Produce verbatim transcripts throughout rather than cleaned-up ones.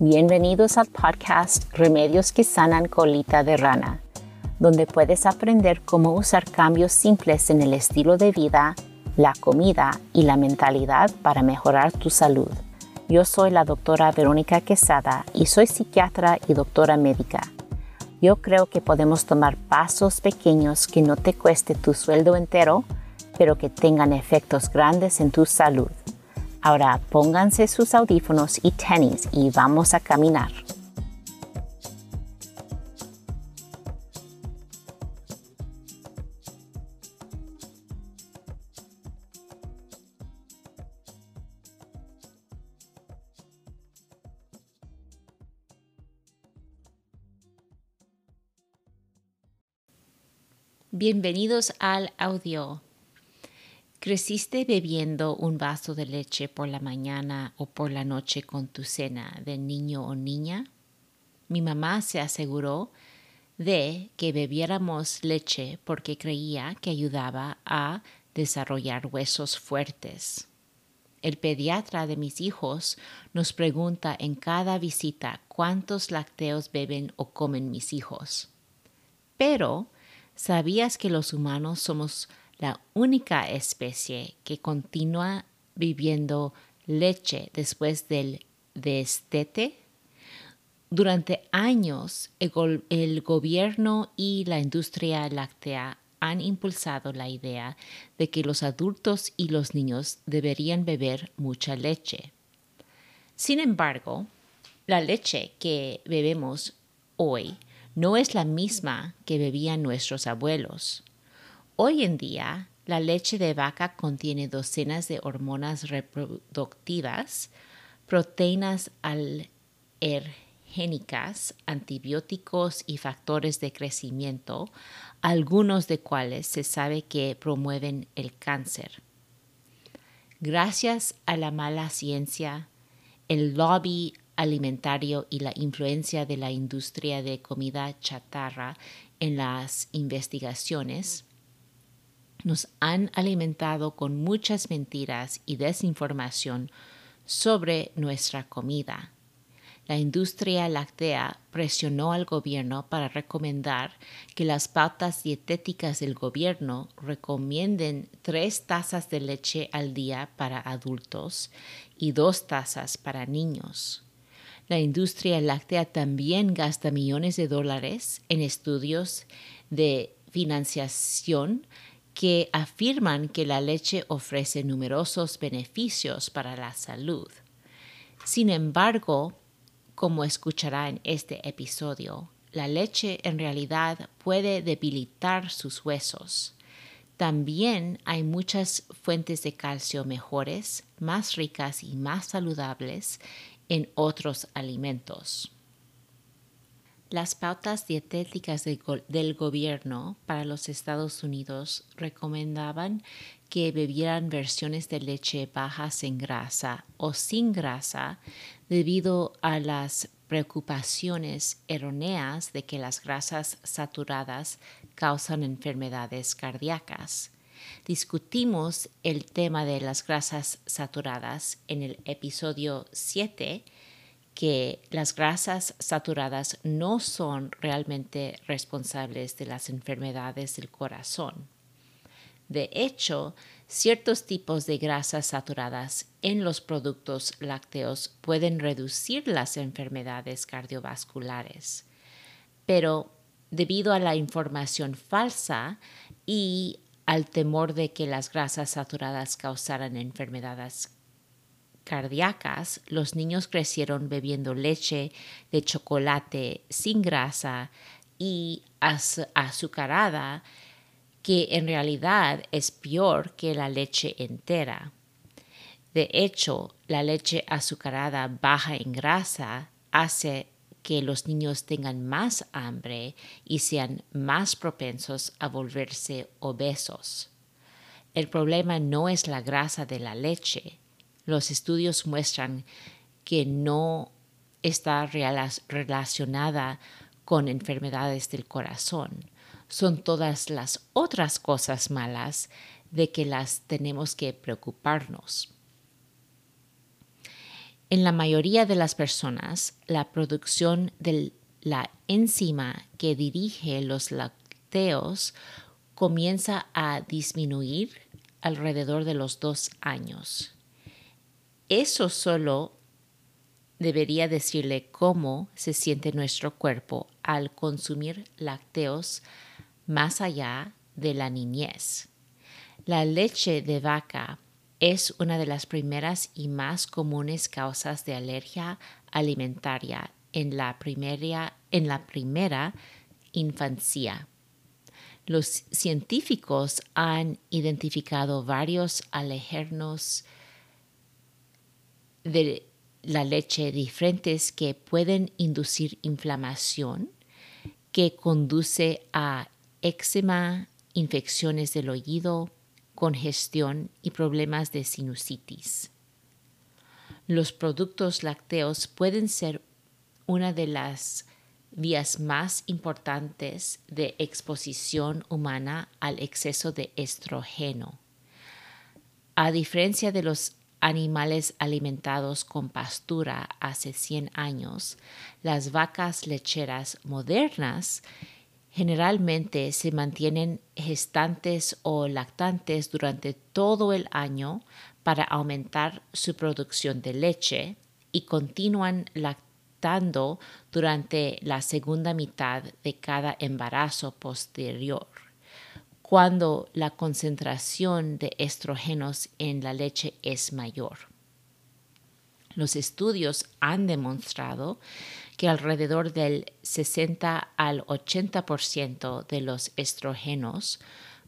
Bienvenidos al podcast Remedios que sanan colita de rana, donde puedes aprender cómo usar cambios simples en el estilo de vida, la comida y la mentalidad para mejorar tu salud. Yo soy la doctora Verónica Quesada y soy psiquiatra y doctora médica. Yo creo que podemos tomar pasos pequeños que no te cueste tu sueldo entero, pero que tengan efectos grandes en tu salud. Ahora pónganse sus audífonos y tenis y vamos a caminar. Bienvenidos al audio. ¿Creciste bebiendo un vaso de leche por la mañana o por la noche con tu cena de niño o niña? Mi mamá se aseguró de que bebiéramos leche porque creía que ayudaba a desarrollar huesos fuertes. El pediatra de mis hijos nos pregunta en cada visita cuántos lácteos beben o comen mis hijos. Pero, ¿sabías que los humanos somos la única especie que continúa bebiendo leche después del destete? Durante años, el, go- el gobierno y la industria láctea han impulsado la idea de que los adultos y los niños deberían beber mucha leche. Sin embargo, la leche que bebemos hoy no es la misma que bebían nuestros abuelos. Hoy en día, la leche de vaca contiene docenas de hormonas reproductivas, proteínas alergénicas, antibióticos y factores de crecimiento, algunos de cuales se sabe que promueven el cáncer. Gracias a la mala ciencia, el lobby alimentario y la influencia de la industria de comida chatarra en las investigaciones, nos han alimentado con muchas mentiras y desinformación sobre nuestra comida. La industria láctea presionó al gobierno para recomendar que las pautas dietéticas del gobierno recomienden tres tazas de leche al día para adultos y dos tazas para niños. La industria láctea también gasta millones de dólares en estudios de financiación que afirman que la leche ofrece numerosos beneficios para la salud. Sin embargo, como escuchará en este episodio, la leche en realidad puede debilitar sus huesos. También hay muchas fuentes de calcio mejores, más ricas y más saludables en otros alimentos. Las pautas dietéticas de go- del gobierno para los Estados Unidos recomendaban que bebieran versiones de leche bajas en grasa o sin grasa debido a las preocupaciones erróneas de que las grasas saturadas causan enfermedades cardíacas. Discutimos el tema de las grasas saturadas en el episodio siete, que las grasas saturadas no son realmente responsables de las enfermedades del corazón. De hecho, ciertos tipos de grasas saturadas en los productos lácteos pueden reducir las enfermedades cardiovasculares. Pero debido a la información falsa y al temor de que las grasas saturadas causaran enfermedades cardíacas, los niños crecieron bebiendo leche de chocolate sin grasa y azucarada, que en realidad es peor que la leche entera. De hecho, la leche azucarada baja en grasa hace que los niños tengan más hambre y sean más propensos a volverse obesos. El problema no es la grasa de la leche. Los estudios muestran que no está relacionada con enfermedades del corazón. Son todas las otras cosas malas de que las tenemos que preocuparnos. En la mayoría de las personas, la producción de la enzima que dirige los lácteos comienza a disminuir alrededor de los dos años. Eso solo debería decirle cómo se siente nuestro cuerpo al consumir lácteos más allá de la niñez. La leche de vaca es una de las primeras y más comunes causas de alergia alimentaria en la primera, en la primera infancia. Los científicos han identificado varios alérgenos de la leche diferentes que pueden inducir inflamación, que conduce a eczema, infecciones del oído, congestión y problemas de sinusitis. Los productos lácteos pueden ser una de las vías más importantes de exposición humana al exceso de estrógeno. A diferencia de los animales alimentados con pastura hace cien años, las vacas lecheras modernas generalmente se mantienen gestantes o lactantes durante todo el año para aumentar su producción de leche y continúan lactando durante la segunda mitad de cada embarazo posterior, cuando la concentración de estrógenos en la leche es mayor. Los estudios han demostrado que alrededor del sesenta al ochenta por ciento de los estrógenos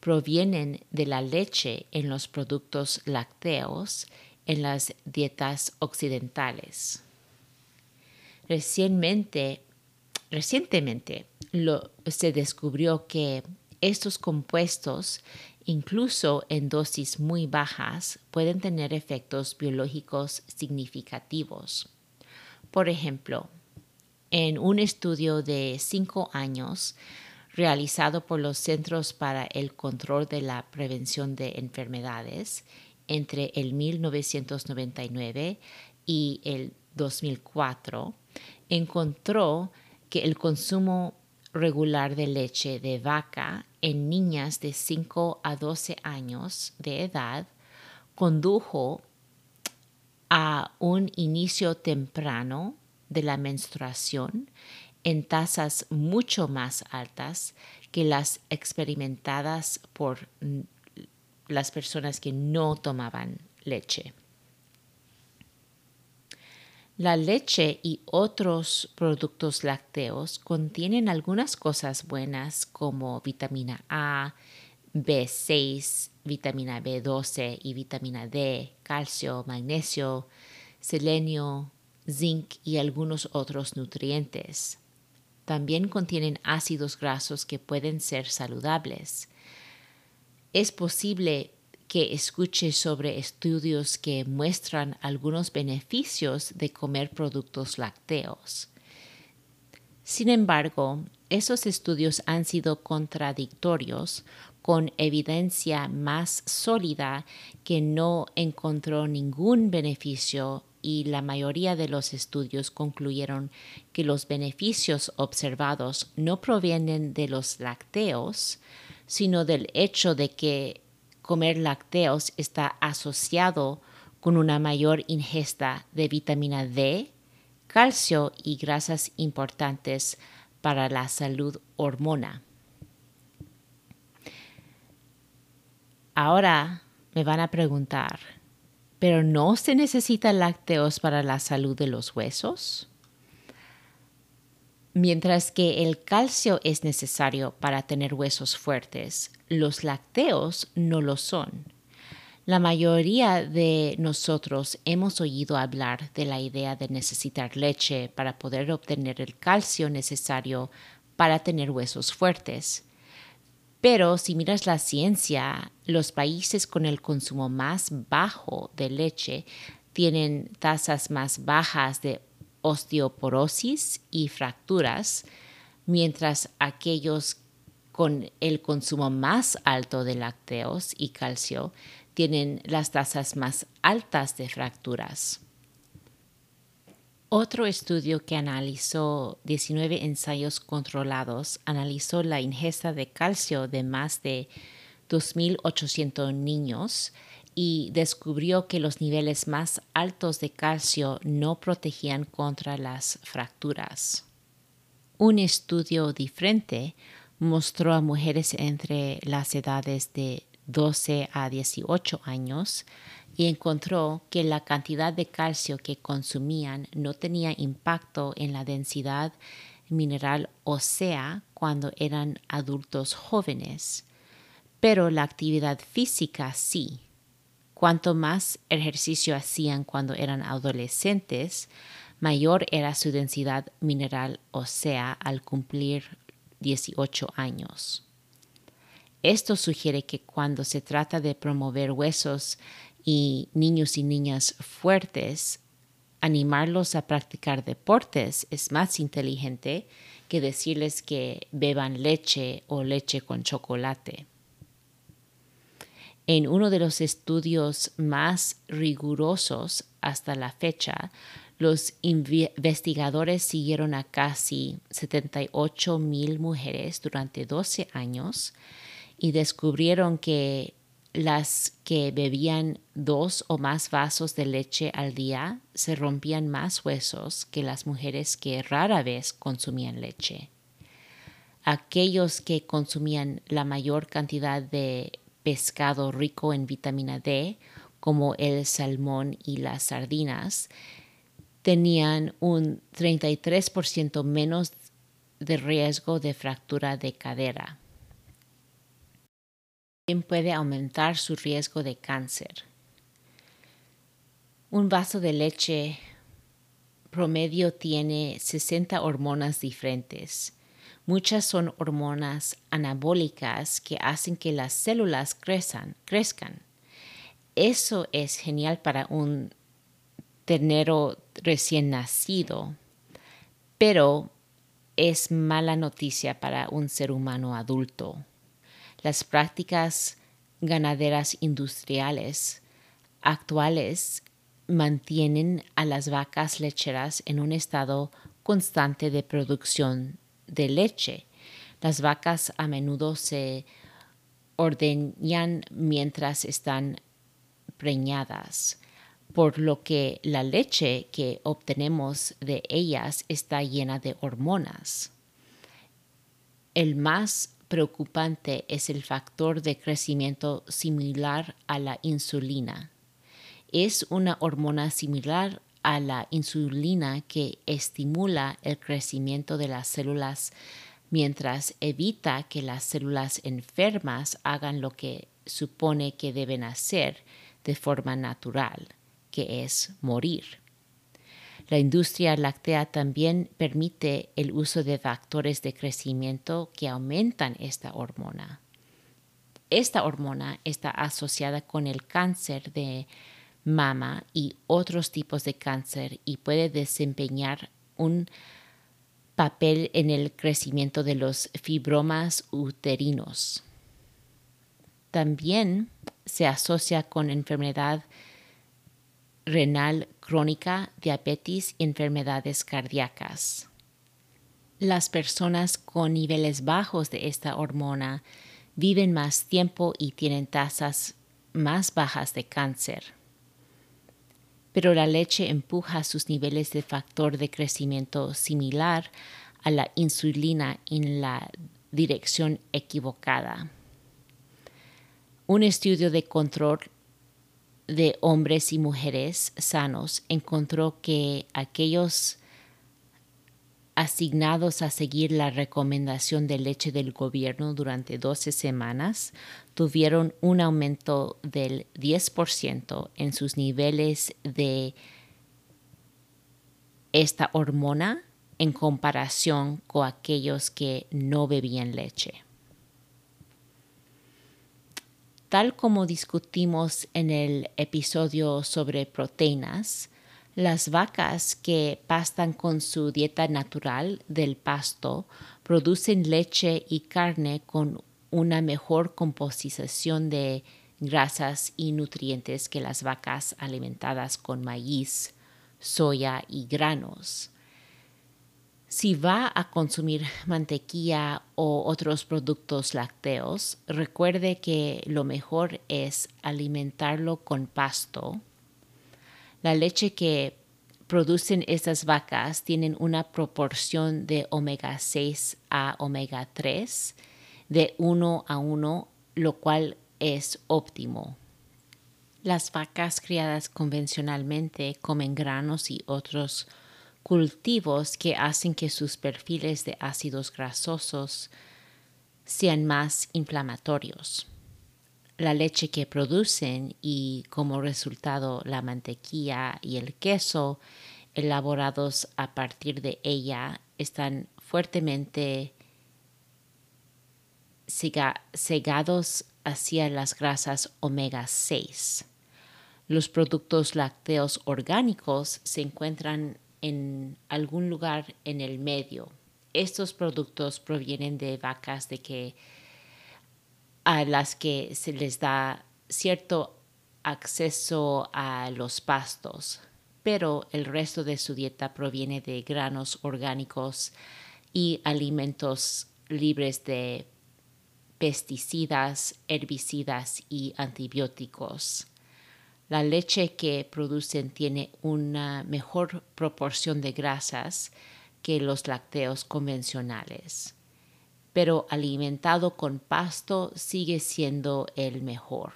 provienen de la leche en los productos lácteos en las dietas occidentales. Recientemente, recientemente lo, se descubrió que estos compuestos, incluso en dosis muy bajas, pueden tener efectos biológicos significativos. Por ejemplo, en un estudio de cinco años realizado por los Centros para el Control de la Prevención de Enfermedades entre el mil novecientos noventa y nueve y el dos mil cuatro, encontró que el consumo regular de leche de vaca en niñas de cinco a doce años de edad condujo a un inicio temprano de la menstruación en tasas mucho más altas que las experimentadas por las personas que no tomaban leche. La leche y otros productos lácteos contienen algunas cosas buenas como vitamina A, B seis, vitamina B doce y vitamina D, calcio, magnesio, selenio, zinc y algunos otros nutrientes. También contienen ácidos grasos que pueden ser saludables. Es posible que escuche sobre estudios que muestran algunos beneficios de comer productos lácteos. Sin embargo, esos estudios han sido contradictorios, con evidencia más sólida que no encontró ningún beneficio, y la mayoría de los estudios concluyeron que los beneficios observados no provienen de los lácteos, sino del hecho de que comer lácteos está asociado con una mayor ingesta de vitamina D, calcio y grasas importantes para la salud hormona. Ahora me van a preguntar, ¿pero no se necesitan lácteos para la salud de los huesos? Mientras que el calcio es necesario para tener huesos fuertes, los lácteos no lo son. La mayoría de nosotros hemos oído hablar de la idea de necesitar leche para poder obtener el calcio necesario para tener huesos fuertes. Pero si miras la ciencia, los países con el consumo más bajo de leche tienen tasas más bajas de osteoporosis y fracturas, mientras aquellos con el consumo más alto de lácteos y calcio tienen las tasas más altas de fracturas. Otro estudio que analizó diecinueve ensayos controlados analizó la ingesta de calcio de más de dos mil ochocientos niños y descubrió que los niveles más altos de calcio no protegían contra las fracturas. Un estudio diferente mostró a mujeres entre las edades de doce a dieciocho años y encontró que la cantidad de calcio que consumían no tenía impacto en la densidad mineral ósea cuando eran adultos jóvenes, pero la actividad física sí. Cuanto más ejercicio hacían cuando eran adolescentes, mayor era su densidad mineral ósea al cumplir dieciocho años. Esto sugiere que cuando se trata de promover huesos y niños y niñas fuertes, animarlos a practicar deportes es más inteligente que decirles que beban leche o leche con chocolate. En uno de los estudios más rigurosos hasta la fecha, los investigadores siguieron a casi setenta y ocho mil mujeres durante doce años y descubrieron que las que bebían dos o más vasos de leche al día se rompían más huesos que las mujeres que rara vez consumían leche. Aquellos que consumían la mayor cantidad de pescado rico en vitamina D, como el salmón y las sardinas, tenían un treinta y tres por ciento menos de riesgo de fractura de cadera. También puede aumentar su riesgo de cáncer. Un vaso de leche promedio tiene sesenta hormonas diferentes. Muchas son hormonas anabólicas que hacen que las células crezcan. crezcan. Eso es genial para un ternero recién nacido, pero es mala noticia para un ser humano adulto. Las prácticas ganaderas industriales actuales mantienen a las vacas lecheras en un estado constante de producción de leche. Las vacas a menudo se ordeñan mientras están preñadas, por lo que la leche que obtenemos de ellas está llena de hormonas. El más preocupante es el factor de crecimiento similar a la insulina. Es una hormona similar a la insulina que estimula el crecimiento de las células mientras evita que las células enfermas hagan lo que supone que deben hacer de forma natural, que es morir. La industria láctea también permite el uso de factores de crecimiento que aumentan esta hormona. Esta hormona está asociada con el cáncer de mama y otros tipos de cáncer y puede desempeñar un papel en el crecimiento de los fibromas uterinos. También se asocia con enfermedad renal crónica, diabetes y enfermedades cardíacas. Las personas con niveles bajos de esta hormona viven más tiempo y tienen tasas más bajas de cáncer. Pero la leche empuja sus niveles de factor de crecimiento similar a la insulina en la dirección equivocada. Un estudio de control de hombres y mujeres sanos encontró que aquellos asignados a seguir la recomendación de leche del gobierno durante doce semanas tuvieron un aumento del diez por ciento en sus niveles de esta hormona en comparación con aquellos que no bebían leche. Tal como discutimos en el episodio sobre proteínas, las vacas que pastan con su dieta natural del pasto producen leche y carne con una mejor composición de grasas y nutrientes que las vacas alimentadas con maíz, soya y granos. Si va a consumir mantequilla o otros productos lácteos, recuerde que lo mejor es alimentarlo con pasto. La leche que producen estas vacas tienen una proporción de omega seis a omega tres de uno a uno, lo cual es óptimo. Las vacas criadas convencionalmente comen granos y otros cultivos que hacen que sus perfiles de ácidos grasosos sean más inflamatorios. La leche que producen y como resultado la mantequilla y el queso elaborados a partir de ella están fuertemente cegados hacia las grasas omega seis. Los productos lácteos orgánicos se encuentran en algún lugar en el medio. Estos productos provienen de vacas de que, a las que se les da cierto acceso a los pastos, pero el resto de su dieta proviene de granos orgánicos y alimentos libres de pesticidas, herbicidas y antibióticos. La leche que producen tiene una mejor proporción de grasas que los lácteos convencionales, pero alimentado con pasto sigue siendo el mejor.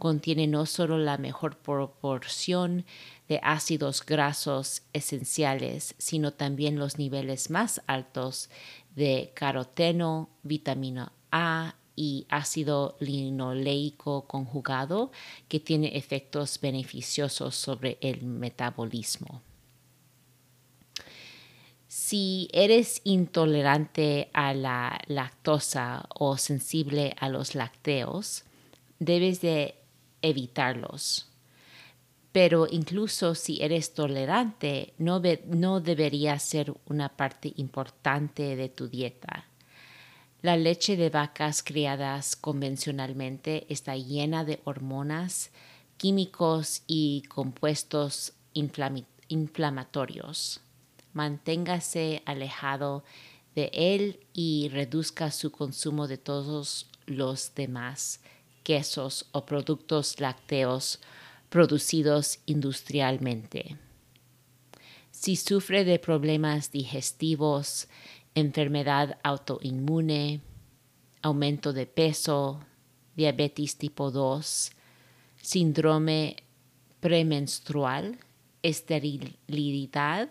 Contiene no solo la mejor proporción de ácidos grasos esenciales, sino también los niveles más altos de caroteno, vitamina A y ácido linoleico conjugado que tiene efectos beneficiosos sobre el metabolismo. Si eres intolerante a la lactosa o sensible a los lácteos, debes de evitarlos. Pero incluso si eres tolerante, no, no debería ser una parte importante de tu dieta. La leche de vacas criadas convencionalmente está llena de hormonas, químicos y compuestos inflamatorios. Manténgase alejado de él y reduzca su consumo de todos los demás quesos o productos lácteos producidos industrialmente. Si sufre de problemas digestivos, enfermedad autoinmune, aumento de peso, diabetes tipo dos, síndrome premenstrual, esterilidad,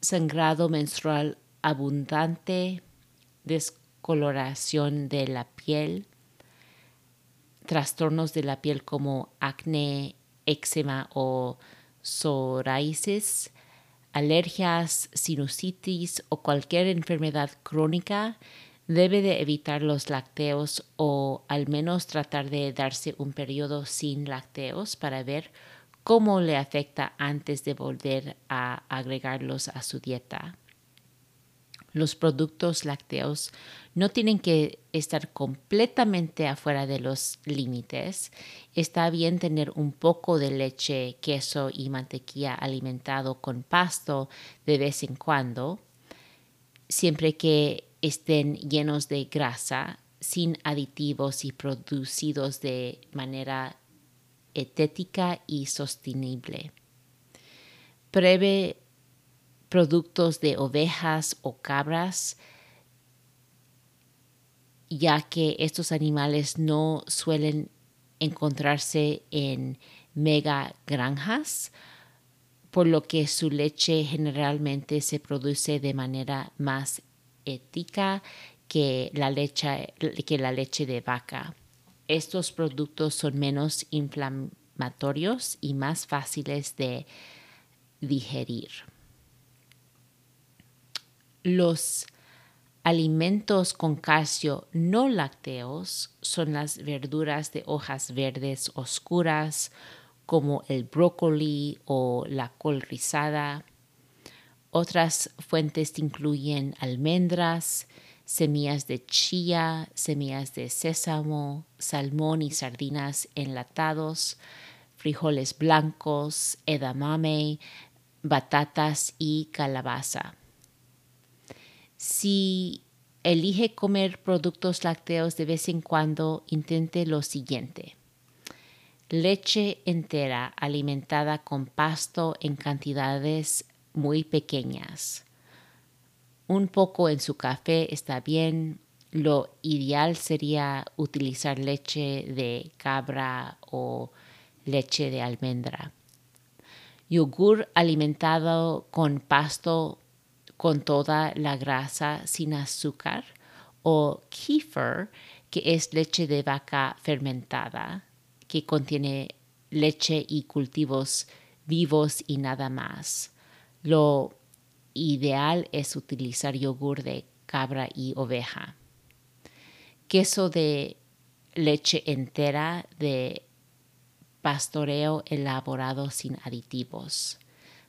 sangrado menstrual abundante, descoloración de la piel, trastornos de la piel como acné, eczema o psoriasis, alergias, sinusitis o cualquier enfermedad crónica, debe de evitar los lácteos o al menos tratar de darse un periodo sin lácteos para ver cómo le afecta antes de volver a agregarlos a su dieta. Los productos lácteos no tienen que estar completamente afuera de los límites. Está bien tener un poco de leche, queso y mantequilla alimentado con pasto de vez en cuando, siempre que estén llenos de grasa, sin aditivos y producidos de manera etética y sostenible. Prevé productos de ovejas o cabras, ya que estos animales no suelen encontrarse en mega granjas, por lo que su leche generalmente se produce de manera más ética que la leche, que la leche de vaca. Estos productos son menos inflamatorios y más fáciles de digerir. Los alimentos con calcio no lácteos son las verduras de hojas verdes oscuras como el brócoli o la col rizada. Otras fuentes incluyen almendras, semillas de chía, semillas de sésamo, salmón y sardinas enlatados, frijoles blancos, edamame, batatas y calabaza. Si elige comer productos lácteos de vez en cuando, intente lo siguiente. Leche entera alimentada con pasto en cantidades muy pequeñas. Un poco en su café está bien. Lo ideal sería utilizar leche de cabra o leche de almendra. Yogur alimentado con pasto con toda la grasa sin azúcar, o kefir, que es leche de vaca fermentada, que contiene leche y cultivos vivos y nada más. Lo ideal es utilizar yogur de cabra y oveja. Queso de leche entera de pastoreo elaborado sin aditivos.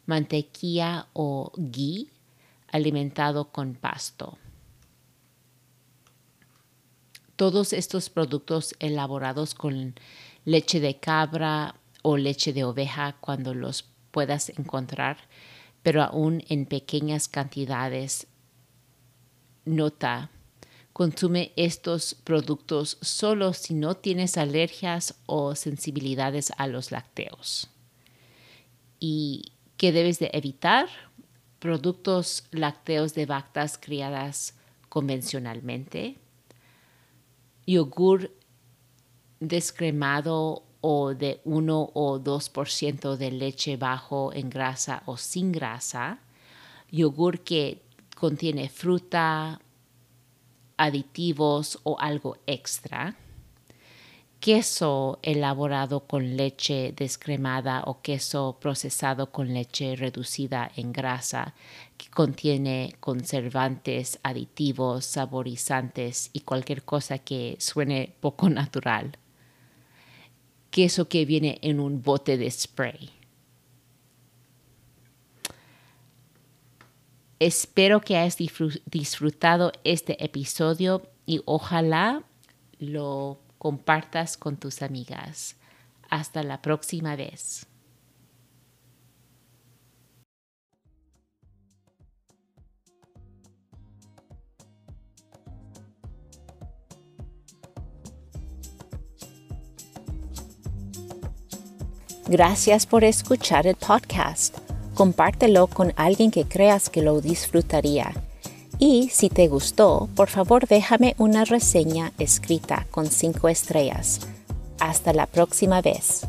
Mantequilla o ghee alimentado con pasto. Todos estos productos elaborados con leche de cabra o leche de oveja cuando los puedas encontrar, pero aún en pequeñas cantidades. Nota: consume estos productos solo si no tienes alergias o sensibilidades a los lácteos. ¿Y qué debes de evitar? Productos lácteos de vacas criadas convencionalmente, yogur descremado o de uno o dos por ciento de leche bajo en grasa o sin grasa, yogur que contiene fruta, aditivos o algo extra, queso elaborado con leche descremada o queso procesado con leche reducida en grasa que contiene conservantes, aditivos, saborizantes y cualquier cosa que suene poco natural. Queso que viene en un bote de spray. Espero que hayas disfrutado este episodio y ojalá lo compartas con tus amigas. Hasta la próxima vez. Gracias por escuchar el podcast. Compártelo con alguien que creas que lo disfrutaría. Y si te gustó, por favor déjame una reseña escrita con cinco estrellas. Hasta la próxima vez.